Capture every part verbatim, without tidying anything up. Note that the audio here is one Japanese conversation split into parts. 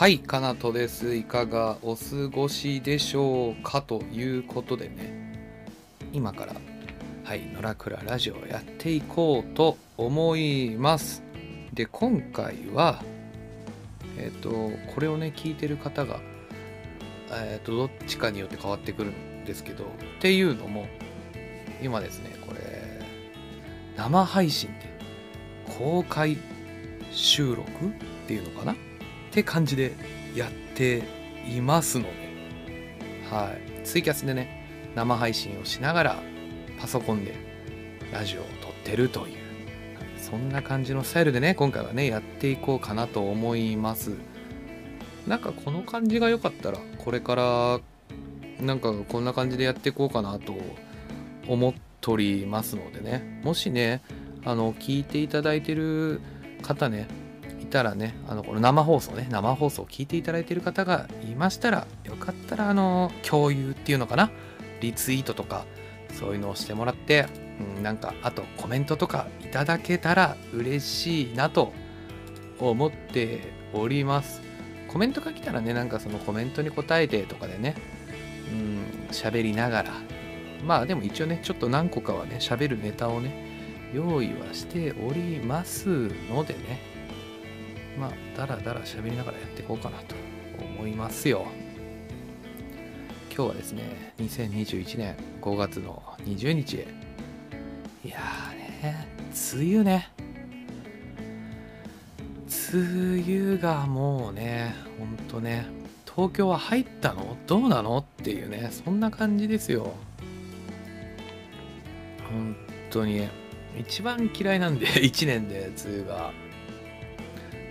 はい、かなとです。いかがお過ごしでしょうかということでね、今から、はい、のらくらラジオをやっていこうと思います。で、今回は、えっと、これをね、聞いてる方が、えっと、どっちかによって変わってくるんですけど、っていうのも、今ですね、これ、生配信で、公開収録っていうのかなって感じでやっていますので、はい、ツイキャスでね、生配信をしながらパソコンでラジオを撮ってるという、そんな感じのスタイルでね、今回はね、やっていこうかなと思います。なんかこの感じが良かったら、これからなんかこんな感じでやっていこうかなと思っておりますのでね、もしね、あの聞いていただいてる方ねいたらね、あのこの生放送ね生放送を聞いていただいてる方がいましたら、よかったらあの共有っていうのかな、リツイートとかそういうのをしてもらって、うん、なんかあとコメントとかいただけたら嬉しいなと思っております。コメントが来たらね、なんかそのコメントに答えてとかでね、うん、喋りながら、まあでも一応ね、ちょっと何個かはね喋るネタをね用意はしておりますのでね、まあだらだら喋りながらやっていこうかなと思いますよ。今日はですね、にせんにじゅういちねんごがつのはつか、いやーね、梅雨ね、梅雨がもうね、ほんとね、東京は入ったの？どうなの？っていうね、そんな感じですよ。本当に一番嫌いなんでいちねんで梅雨が。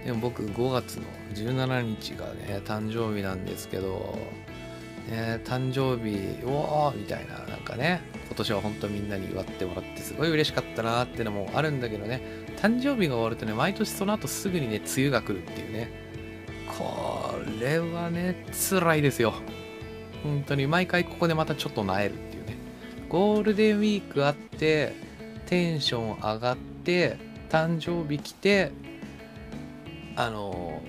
でも僕ごがつのじゅうしちにちがね誕生日なんですけど、ね、誕生日おーみたいな、なんかね、今年は本当みんなに祝ってもらってすごい嬉しかったなーってのもあるんだけどね、誕生日が終わるとね、毎年その後すぐにね梅雨が来るっていうね、これはね辛いですよ。本当に毎回ここでまたちょっと萎える。ゴールデンウィークあってテンション上がって誕生日来て、あの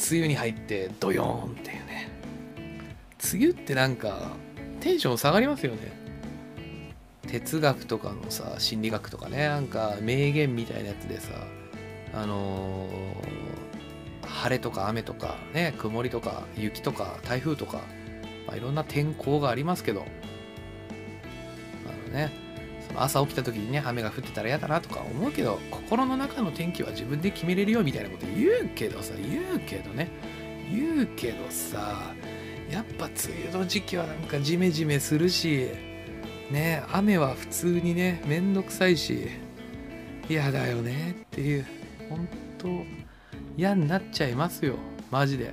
梅雨に入ってドヨーンっていうね、梅雨ってなんかテンション下がりますよね。哲学とかのさ、心理学とかね、なんか名言みたいなやつでさ、あの晴れとか雨とかね、曇りとか雪とか台風とか、まあ、いろんな天候がありますけどね、その朝起きた時にね雨が降ってたら嫌だなとか思うけど、心の中の天気は自分で決めれるよみたいなこと言うけどさ、言うけどね言うけどさやっぱ梅雨の時期はなんかジメジメするしね、雨は普通にねめんどくさいし嫌だよねっていう、本当嫌になっちゃいますよマジで。う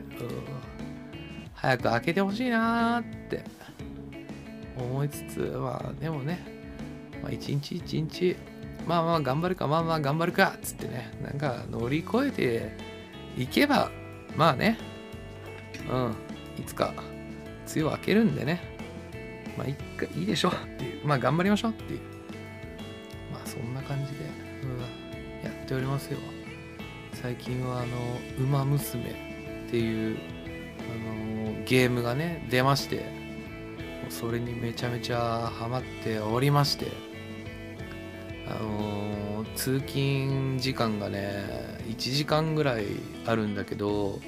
早く開けてほしいなって思いつつ、まあでもね、まあ、一日一日まあまあ頑張るかまあまあ頑張るかっつってね、なんか乗り越えていけばまあね、うん、いつか梅雨を明けるんでね、まあいいでしょっていう、まあ頑張りましょうっていう、まあそんな感じで、うん、やっておりますよ。最近はあのウマ娘っていうあのゲームがね出まして、それにめちゃめちゃハマっておりまして、あのー、通勤時間がねいちじかんぐらいあるんだけど、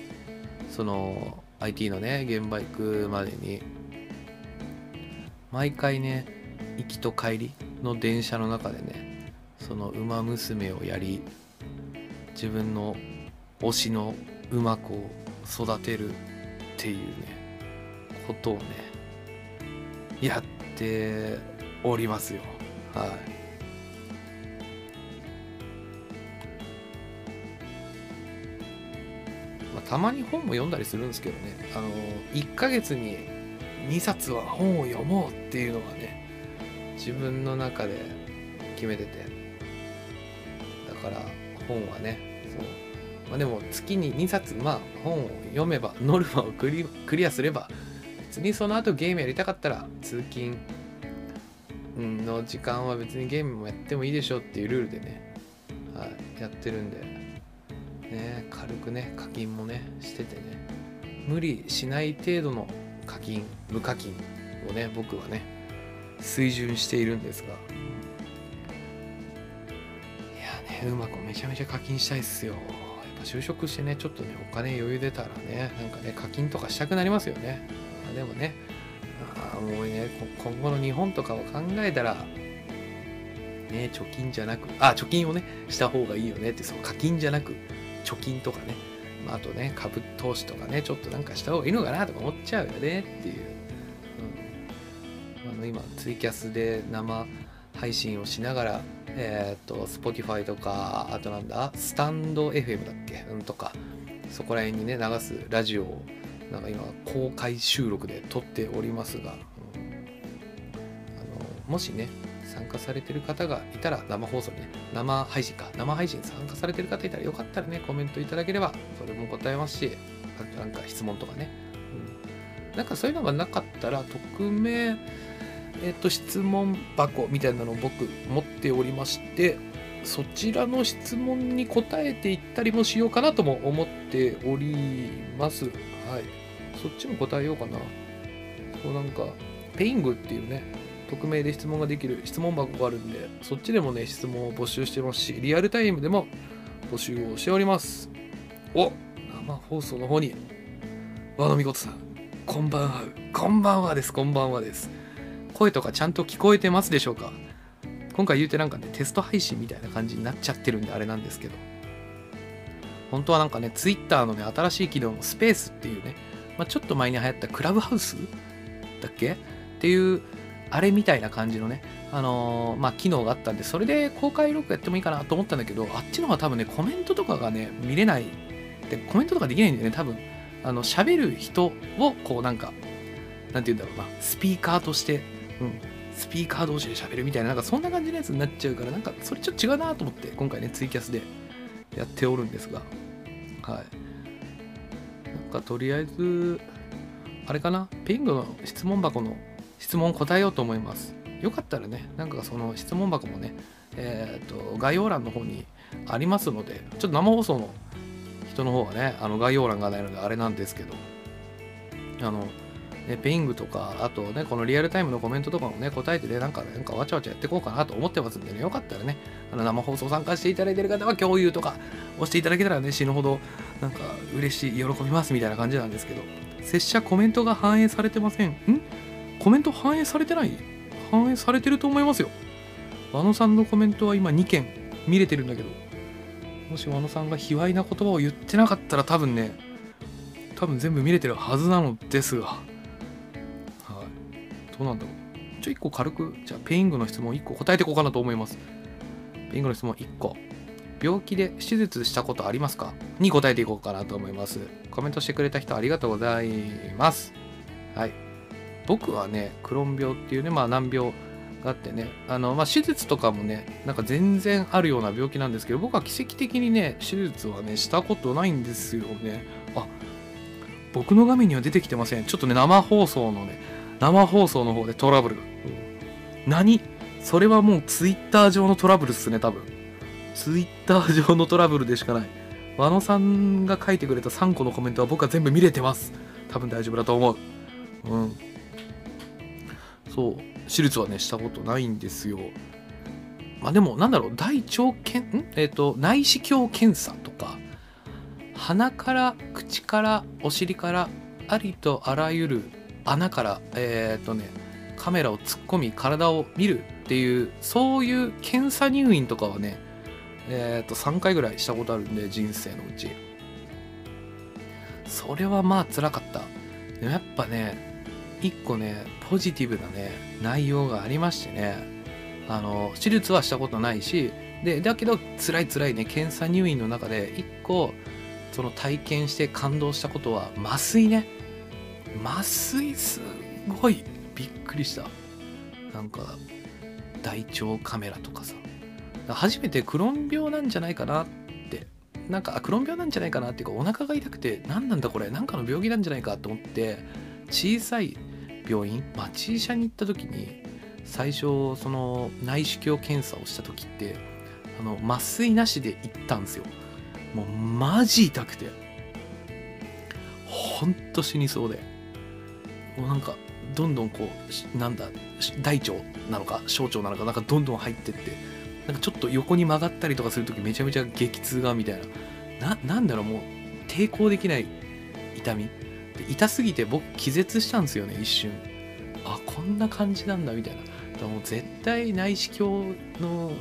その アイティー のね現場行くまでに毎回ね行きと帰りの電車の中でね、その馬娘をやり、自分の推しの馬子を育てるっていうねことをねやっておりますよ。はい、まあ、たまに本も読んだりするんですけどね、あのいっかげつににさつは本を読もうっていうのがね自分の中で決めてて、だから本はねそう、まあ、でも月ににさつ、まあ本を読めばノルマをクリ、クリアすれば別にその後ゲームやりたかったら通勤の時間は別にゲームもやってもいいでしょっていうルールでね、はい、やってるんでね、軽くね課金もねしててね、無理しない程度の課金無課金をね僕はね水準しているんですが、いやねうまくめちゃめちゃ課金したいっすよ。やっぱ就職してねちょっとねお金余裕出たらねなんかね課金とかしたくなりますよね。まあ、でもねああもうね今後の日本とかを考えたらね貯金じゃなくあ貯金をねした方がいいよねって、その課金じゃなく貯金とかね、まあ、あとね株投資とかねちょっとなんかした方がいいのかなとか思っちゃうよねっていう、うん、あの今ツイキャスで生配信をしながらえっと Spotify とかあとなんだスタンド エフエム だっけ、うん、とかそこら辺にね流すラジオをなんか今公開収録で撮っておりますが、うん、あのもしね参加されてる方がいたら生放送にね生配信か生配信参加されてる方いたらよかったらねコメントいただければそれも答えますし、あとなんか質問とかね、うん、なんかそういうのがなかったら匿名えっと質問箱みたいなのを僕持っておりまして、そちらの質問に答えていったりもしようかなとも思っております。はい、そっちも答えようかな。そうなんかペイングっていうね匿名で質問ができる質問箱があるんで、そっちでもね質問を募集してますし、リアルタイムでも募集をしております。お生放送の方に和野美琴さんこんばんは、こんばんはですこんばんはです。声とかちゃんと聞こえてますでしょうか。今回言うてなんかねテスト配信みたいな感じになっちゃってるんであれなんですけど、本当はなんかねツイッターのね新しい機能のスペースっていうね、まあ、ちょっと前に流行ったクラブハウスだっけっていうあれみたいな感じのね、あのー、まあ、機能があったんで、それで公開録やってもいいかなと思ったんだけど、あっちの方が多分ね、コメントとかがね、見れない。で、コメントとかできないんでね、多分、あの、喋る人を、こう、なんか、なんて言うんだろうな、スピーカーとして、うん、スピーカー同士で喋るみたいな、なんかそんな感じのやつになっちゃうから、なんか、それちょっと違うなと思って、今回ね、ツイキャスでやっておるんですが、はい。なんか、とりあえず、あれかな、ペイングの質問箱の、質問答えようと思います。よかったらね、なんかその質問箱もね、えっと、概要欄の方にありますので、ちょっと生放送の人の方はね、あの概要欄がないのであれなんですけど、あの、ね、ペイングとか、あとね、このリアルタイムのコメントとかもね、答えてね、なんか、なんかわちゃわちゃやっていこうかなと思ってますんでね、よかったらね、あの生放送参加していただいている方は共有とか押していただけたらね、死ぬほどなんか嬉しい、喜びますみたいな感じなんですけど、拙者コメントが反映されてません。んコメント反映されてない？反映されてると思いますよ。和野さんのコメントは今にけん見れてるんだけど、もし和野さんが卑猥な言葉を言ってなかったら多分ね、多分全部見れてるはずなのですが、はい、どうなんだろう。ちょ、いっこ軽く、じゃあペイングの質問いっこ答えていこうかなと思います。ペイングの質問いっこ。病気で手術したことありますか？に答えていこうかなと思います。コメントしてくれた人ありがとうございます。はい。僕はね、クローン病っていうね、まあ難病があってね、あの、まあ手術とかもね、なんか全然あるような病気なんですけど、僕は奇跡的にね、手術はね、したことないんですよね。あ、僕の画面には出てきてません。ちょっとね、生放送のね、生放送の方でトラブルが。うん、何？それはもうツイッター上のトラブルっすね、多分。ツイッター上のトラブルでしかない。和野さんが書いてくれたさんこのコメントは僕は全部見れてます。多分大丈夫だと思う。うん。そう手術はねしたことないんですよ。まあでもなんだろう、大腸検んえっ、ー、と内視鏡検査とか、鼻から口からお尻からありとあらゆる穴からえっ、ー、とねカメラを突っ込み体を見るっていう、そういう検査入院とかはねえっ、ー、とさんかいぐらいしたことあるんで、人生のうちそれはまあ辛かった。でもやっぱね一個ねポジティブなね内容がありましてね、あの手術はしたことないし、でだけど辛い辛いね検査入院の中で一個その体験して感動したことは麻酔ね。麻酔すごいびっくりした。なんか大腸カメラとかさ、初めてクローン病なんじゃないかなって、なんかクローン病なんじゃないかなっていうか、お腹が痛くて何なんだこれ、なんかの病気なんじゃないかと思って小さい病院、町医者に行った時に最初その内視鏡検査をした時って、あの麻酔なしで行ったんですよ。もうマジ痛くてほんと死にそうで、もうなんかどんどんこうなんだ大腸なのか小腸なのかなんかどんどん入ってって、なんかちょっと横に曲がったりとかするときめちゃめちゃ激痛がみたいな、 な, なんだろうもう抵抗できない痛みで、痛すぎて僕気絶したんですよね一瞬。あ、こんな感じなんだみたいな。だからもう絶対内視鏡の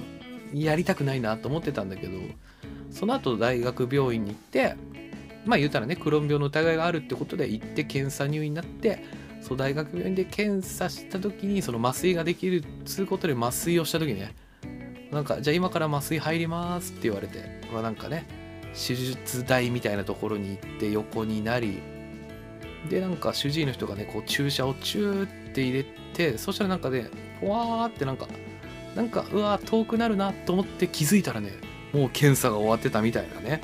やりたくないなと思ってたんだけど、その後大学病院に行って、まあ言うたらねクローン病の疑いがあるってことで行って検査入院になって、そう大学病院で検査した時にその麻酔ができるつうことで麻酔をした時にね、なんかじゃあ今から麻酔入りますって言われて、まあなんかね手術台みたいなところに行って横になりで、なんか主治医の人がねこう注射をチューって入れて、そしたらなんかねポワーってなんかなんかうわ遠くなるなと思って気づいたらねもう検査が終わってたみたいなね、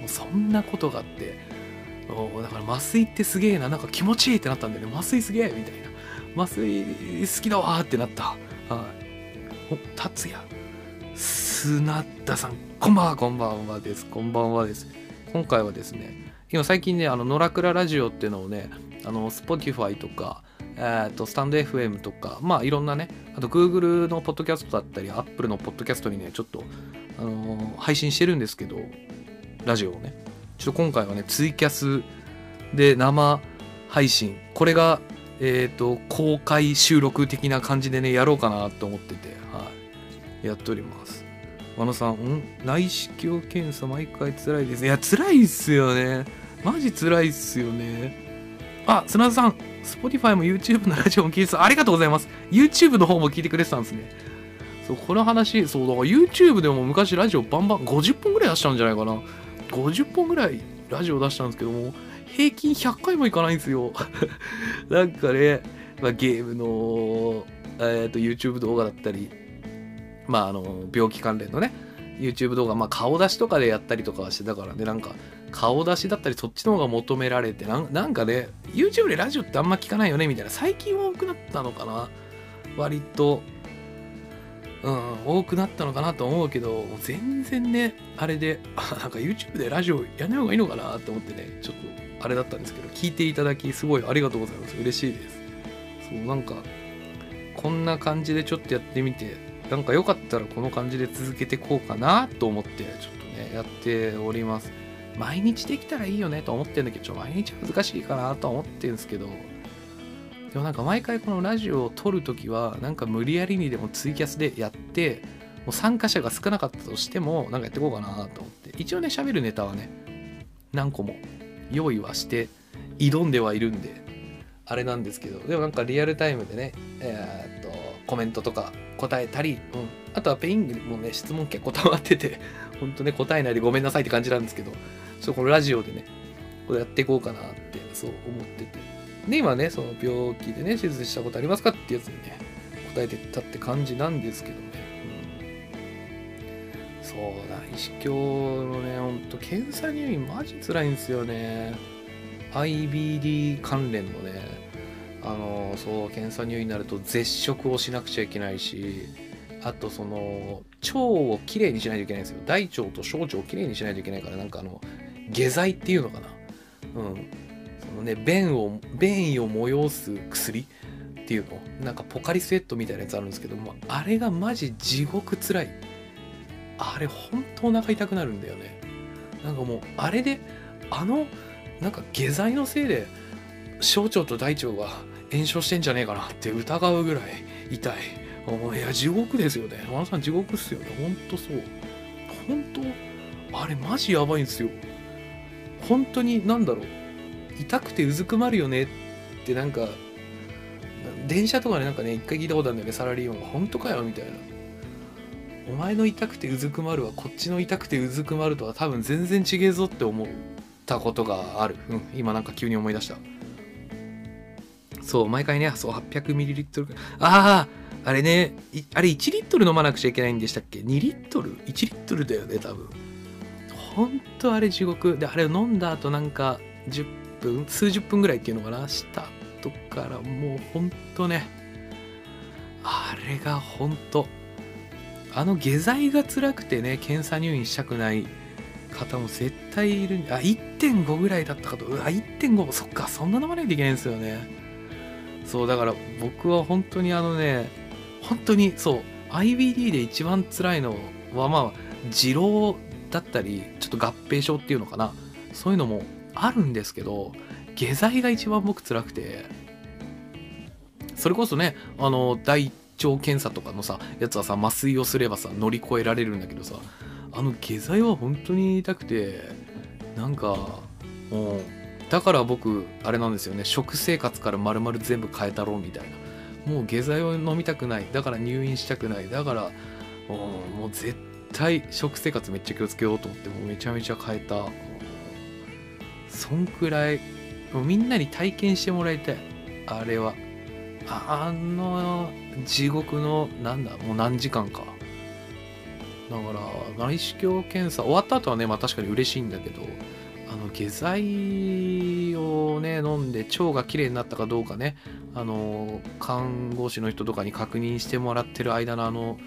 もうそんなことがあって、だから麻酔ってすげえな、なんか気持ちいいってなったんだよね。麻酔すげえみたいな、麻酔好きだわーってなった。はい、お達也砂田さんこんばんは。こんばんはです。こんばんはです。今回はですね、今最近ねあのノラクララジオっていうのをねあの Spotify とか、えー、とスタンド エフエム とかまあいろんなね、あと Google のポッドキャストだったり Apple のポッドキャストにねちょっと、あのー、配信してるんですけど、ラジオをねちょっと今回はねツイキャスで生配信、これが、えー、と公開収録的な感じでねやろうかなと思ってて、はい、やっております。和野さん、ん内視鏡検査毎回辛いですね。いや辛いっすよね、マジ辛いっすよね。あ、砂田さん Spotify も YouTube のラジオも聞いてた、ありがとうございます。 YouTube の方も聞いてくれてたんですね。そうこの話、そうだから YouTube でも昔ラジオバンバンごじゅっぽんぐらい出したんじゃないかな、ごじゅっぽんぐらいラジオ出したんですけども平均ひゃっかいもいかないんですよなんかね、まあ、ゲームの、えー、と YouTube 動画だったり、まああの病気関連のね YouTube 動画、まあ顔出しとかでやったりとかはしてたからね、なんか顔出しだったりそっちの方が求められて、な ん, なんかね YouTube でラジオってあんま聞かないよねみたいな、最近は多くなったのかな、割とうん多くなったのかなと思うけど、全然ねあれでなんか YouTube でラジオやんない方がいいのかなと思ってねちょっとあれだったんですけど、聞いていただきすごいありがとうございます、嬉しいです。そうなんかこんな感じでちょっとやってみて、なんかよかったらこの感じで続けてこうかなと思ってちょっとねやっております。毎日できたらいいよねと思ってるんだけど、ちょ毎日は難しいかなと思ってるんですけど、でもなんか毎回このラジオを撮るときはなんか無理やりにでもツイキャスでやって、もう参加者が少なかったとしてもなんかやってこうかなと思って、一応ね喋るネタはね何個も用意はして挑んではいるんであれなんですけど、でもなんかリアルタイムでねえー、っとコメントとか答えたり、うん、あとはペイングもね質問結構溜まってて本当ね答えないでごめんなさいって感じなんですけど、ちょっとこのラジオでねこれやっていこうかなってそう思ってて、で今ねその病気でね手術したことありますかってやつにね答えてったって感じなんですけどね、うん、そう内視鏡のねほんと検査入院マジ辛いんですよね。 アイビーディー 関連のねあのそう検査入院になると絶食をしなくちゃいけないし、あとその腸をきれいにしないといけないんですよ。大腸と小腸をきれいにしないといけないから、なんかあの下剤っていうのかな、うんそのね便を便意を催す薬っていうのなんかポカリスエットみたいなやつあるんですけども、あれがマジ地獄つらい。あれほんとお腹痛くなるんだよね。なんかもうあれであのなんか下剤のせいで小腸と大腸が炎症してんじゃねえかなって疑うぐらい痛い。いや地獄ですよね。和野さん地獄っすよね。ほんとそう。ほんとあれマジやばいんですよ。本当になんだろう、痛くてうずくまるよねってなんか電車とかでなんかね一回聞いたことあるんだよね、サラリーマンが本当かよみたいな。お前の痛くてうずくまるはこっちの痛くてうずくまるとは多分全然違えぞって思ったことがある。うん今なんか急に思い出した。そう毎回ねそう はっぴゃくミリリットル あああれねあれいちリットル飲まなくちゃいけないんでしたっけ、にリットル いちリットルだよね多分。ほんとあれ地獄で、あれを飲んだ後なんかじゅっぷん数十分ぐらいっていうのかなした後からもうほんとねあれがほんとあの下剤が辛くてね検査入院したくない方も絶対いる。あ、いってんご ぐらいだったかと。うわ、いってんご、そっか、そんな飲まないといけないんですよね。そう、だから僕は本当にあのね、本当にそう、アイビーディー で一番辛いのは、まあ、痔瘻だったり、ちょっと合併症っていうのかな。そういうのもあるんですけど、下剤が一番僕辛くて、それこそね、あの、大腸検査とかのさ、やつはさ、麻酔をすればさ、乗り越えられるんだけどさ、あの下剤は本当に痛くて、なんかもうだから僕あれなんですよね、食生活から丸々全部変えたろうみたいな、もう下剤を飲みたくない、だから入院したくない、だからもう絶対食生活めっちゃ気をつけようと思って、もうめちゃめちゃ変えた。そんくらいもうみんなに体験してもらいたい、あれは。あの地獄のなんだ、もう何時間か。だから内視鏡検査終わった後はね、まあ確かに嬉しいんだけど、あの下剤をね飲んで腸がきれいになったかどうかね、あの看護師の人とかに確認してもらってる間のあの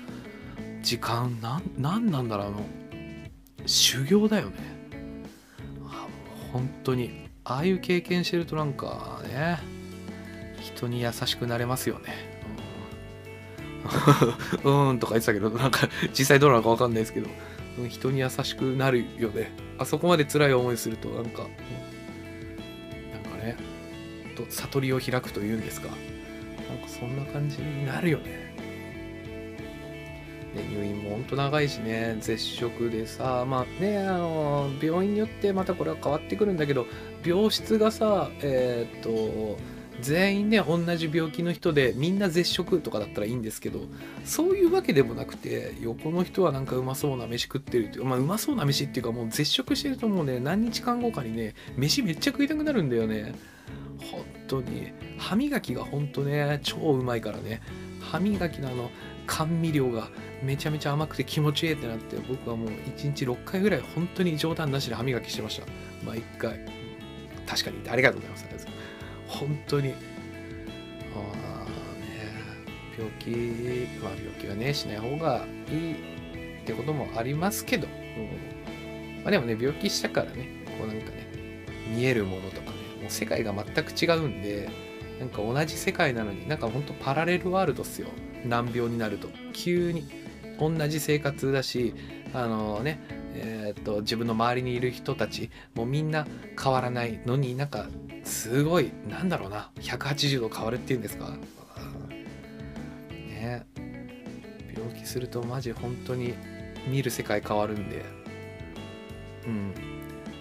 時間、なんなんなんだろう、あの修行だよね。あ、本当にああいう経験してるとなんかね、人に優しくなれますよね。うーんとか言ってたけど、なんか実際どうなのか分かんないですけど、人に優しくなるよね。あそこまで辛い思いすると、なんかなんかね、と悟りを開くというんですか、なんかそんな感じになるよね。で、入院もほんと長いしね、絶食でさ、まあね、あの病院によってまたこれは変わってくるんだけど、病室がさ、えー、っと全員ね同じ病気の人でみんな絶食とかだったらいいんですけど、そういうわけでもなくて、横の人はなんかうまそうな飯食ってるっていう、まあうまそうな飯っていうか、もう絶食してるともうね、何日間後かにね、飯めっちゃ食いたくなるんだよね。本当に歯磨きがほんとね超うまいからね、歯磨きのあの甘味料がめちゃめちゃ甘くて気持ちいいってなって、僕はもういちにちろっかいぐらい本当に冗談なしで歯磨きしてました、毎回。確かにありがとうございます。本当に、あーね、病気は、まあ、病気はねしない方がいいってこともありますけど、うん、まあ、でもね、病気したからね、こうなんかね、見えるものとかね、もう世界が全く違うんで、なんか同じ世界なのに、なんかほんとパラレルワールドっすよ、難病になると急に。同じ生活だし、あのー、ね、えー、っと自分の周りにいる人たちもうみんな変わらないのに、なんかすごい、なんだろうな、ひゃくはちじゅうど変わるっていうんですかね。病気するとマジ本当に見る世界変わるんで、うん、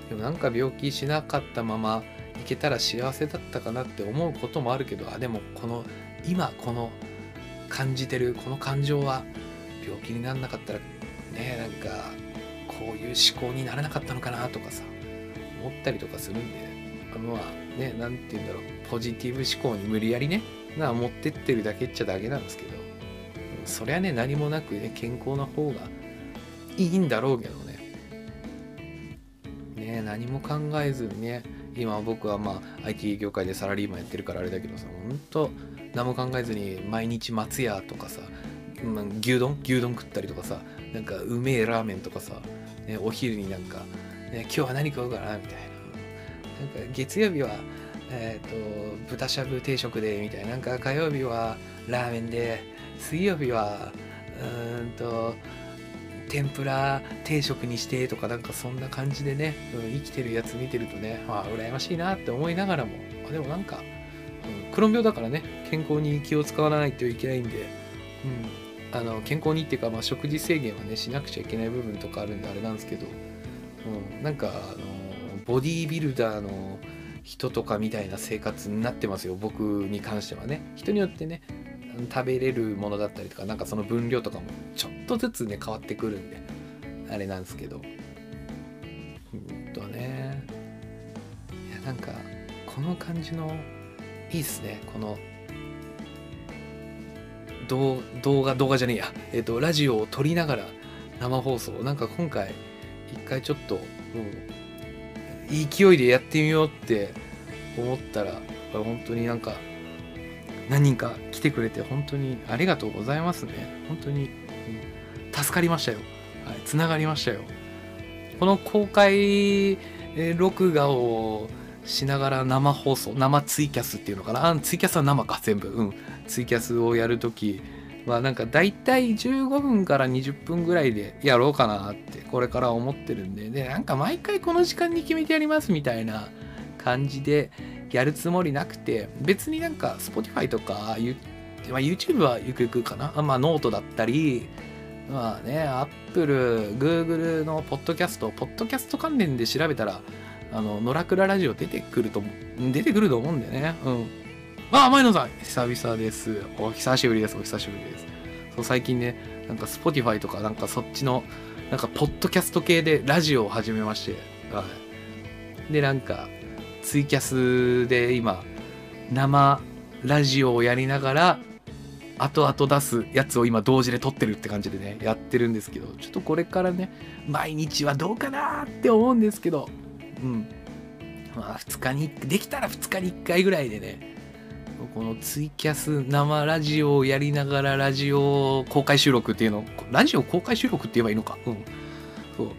でもなんか病気しなかったままいけたら幸せだったかなって思うこともあるけど、あ、でもこの今この感じてるこの感情は、病気にならなかったらね、なんかこういう思考にならなかったのかなとかさ、思ったりとかするんで、まあね、なんて言うんだろう、ポジティブ思考に無理やりね、な持ってってるだけっちゃだけなんですけど、そりゃね、何もなくね、健康な方がいいんだろうけどね。ね、何も考えずにね、今僕はまあ アイティー 業界でサラリーマンやってるからあれだけどさ、ほんと何も考えずに毎日松屋とかさ、牛丼牛丼食ったりとかさ、なんかうめえラーメンとかさ、ね、お昼になんか、ね、今日は何食うかなみたいな。なんか月曜日は、えー、と豚しゃぶ定食でみたいな、なんか火曜日はラーメンで、水曜日はうんと天ぷら定食にしてとか、なんかそんな感じでね、うん、生きてるやつ見てるとね、まあ羨ましいなって思いながらも、あ、でもなんか、うん、クローン病だからね、健康に気を使わないといけないんで、うん、あの健康にっていうか、まあ、食事制限はねしなくちゃいけない部分とかあるんであれなんですけど、うん、なんかあのボディービルダーの人とかみたいな生活になってますよ、僕に関してはね。人によってね、食べれるものだったりとか、なんかその分量とかもちょっとずつね変わってくるんであれなんですけど、うんとね、いや、なんかこの感じのいいっすね、この動画動画じゃねえや、えっとラジオを撮りながら生放送、なんか今回一回ちょっと、うん、勢いでやってみようって思ったら、本当になんか何人か来てくれて本当にありがとうございますね。本当に助かりましたよ、はい、つながりましたよ。この公開録画をしながら生放送、生ツイキャスっていうのかな、あ、ツイキャスは生か、全部、うん、ツイキャスをやるときはなんか大体じゅうごふんからにじゅっぷんぐらいでやろうかなってこれから思ってるんで、でなんか毎回この時間に決めてやりますみたいな感じでやるつもりなくて、別になんか Spotify とか、まあ、YouTube はゆくゆくかな、まあ、ノートだったり、まあね、Apple、Google のポッドキャスト、ポッドキャスト関連で調べたら、あの、ノラクララジオ出てくると、出てくると思うんだよね。うん。まあ、前野さん、久々です。お久しぶりです。お久しぶりです。そう、最近ね、なんか Spotify とか、なんかそっちの、なんかポッドキャスト系でラジオを始めまして、はい。で、なんか、ツイキャスで今、生ラジオをやりながら、後々出すやつを今同時で撮ってるって感じでねやってるんですけど、ちょっとこれからね毎日はどうかなって思うんですけど、うん、まあふつかにできたらふつかにいっかいぐらいでね、このツイキャス生ラジオをやりながらラジオ公開収録っていうの、ラジオ公開収録って言えばいいのか、うん、そ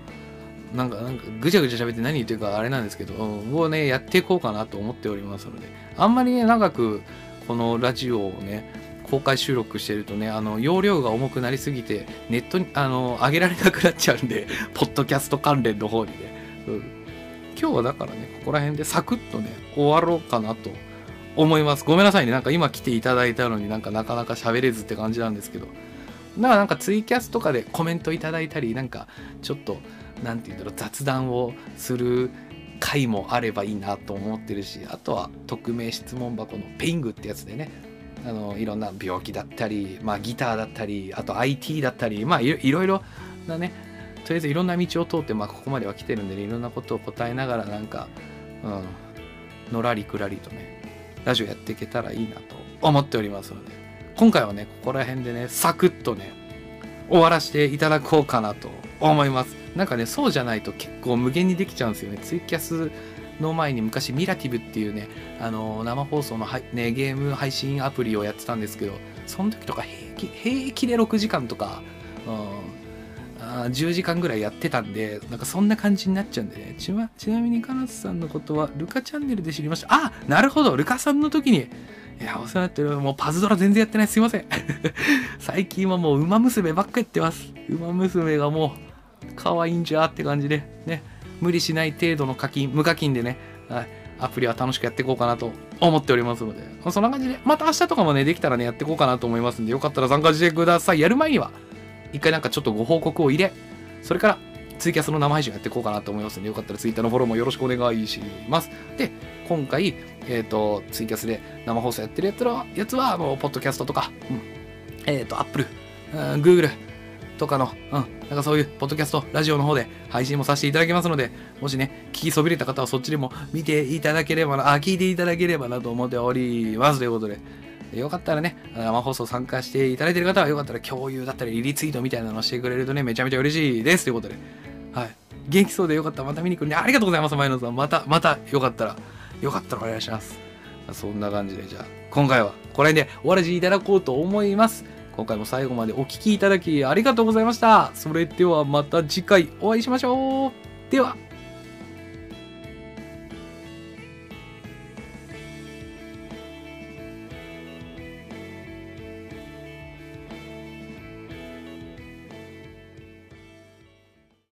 うなんかなんかぐちゃぐちゃ喋って何言ってるかあれなんですけど、うん、もうねやっていこうかなと思っておりますので、あんまりね長くこのラジオをね公開収録してるとね、あの容量が重くなりすぎてネットにあの上げられなくなっちゃうんでポッドキャスト関連の方にね、うん、今日はだからねここら辺でサクッとね終わろうかなと思います。ごめんなさいね、なんか今来ていただいたのになんかなかなか喋れずって感じなんですけど、だからなんかツイキャスとかでコメントいただいたり、なんかちょっとなんていうんだろう、雑談をする回もあればいいなと思ってるし、あとは匿名質問箱のペイングってやつでね、あのいろんな病気だったり、まあ、ギターだったり、あと アイティー だったり、まあ、いろいろなね、とりあえずいろんな道を通って、まあ、ここまでは来てるんで、ね、いろんなことを答えながらなんか、うん、のらりくらりとねラジオやっていけたらいいなと思っておりますので、今回はねここら辺でねサクッとね終わらせていただこうかなと思います。なんかねそうじゃないと結構無限にできちゃうんですよね。ツイキャスの前に昔ミラティブっていうね、あのー、生放送の、ね、ゲーム配信アプリをやってたんですけど、その時とか平気、平気でろくじかんとか、うん、あじゅうじかんぐらいやってたんで、なんかそんな感じになっちゃうんでね。ちな、ちなみにカナスさんのことはルカチャンネルで知りました。あ、なるほど、ルカさんの時に。いや、お世話になってる。もうパズドラ全然やってない。すいません。最近はもうウマ娘ばっかやってます。ウマ娘がもう可愛いんじゃって感じでね。無理しない程度の課金、無課金でね、はい、アプリは楽しくやっていこうかなと思っておりますので、そんな感じで、また明日とかもね、できたらね、やっていこうかなと思いますんで、よかったら参加してください。やる前には、一回なんかちょっとご報告を入れ、それから、ツイキャスの生配信をやっていこうかなと思いますので、よかったらツイッターのフォローもよろしくお願いします。で、今回、えっと、ツイキャスで生放送やってるやつら、やつは、もう、ポッドキャストとか、うん、えっと、Apple、Google、とかの、うん、なんかそういうポッドキャストラジオの方で配信もさせていただきますので、もしね聞きそびれた方はそっちでも見ていただければな、あ聞いていただければなと思っておりますということで、よかったらね生放送参加していただいている方はよかったら共有だったりリツイートみたいなのをしてくれるとねめちゃめちゃ嬉しいですということで、はい元気そうでよかったらまた見に来るね、ありがとうございます前野さん、またまたよかったらよかったらお願いします。そんな感じでじゃあ今回はこれで終わらせていただこうと思います。今回も最後までお聞きいただきありがとうございました。それではまた次回お会いしましょう。では。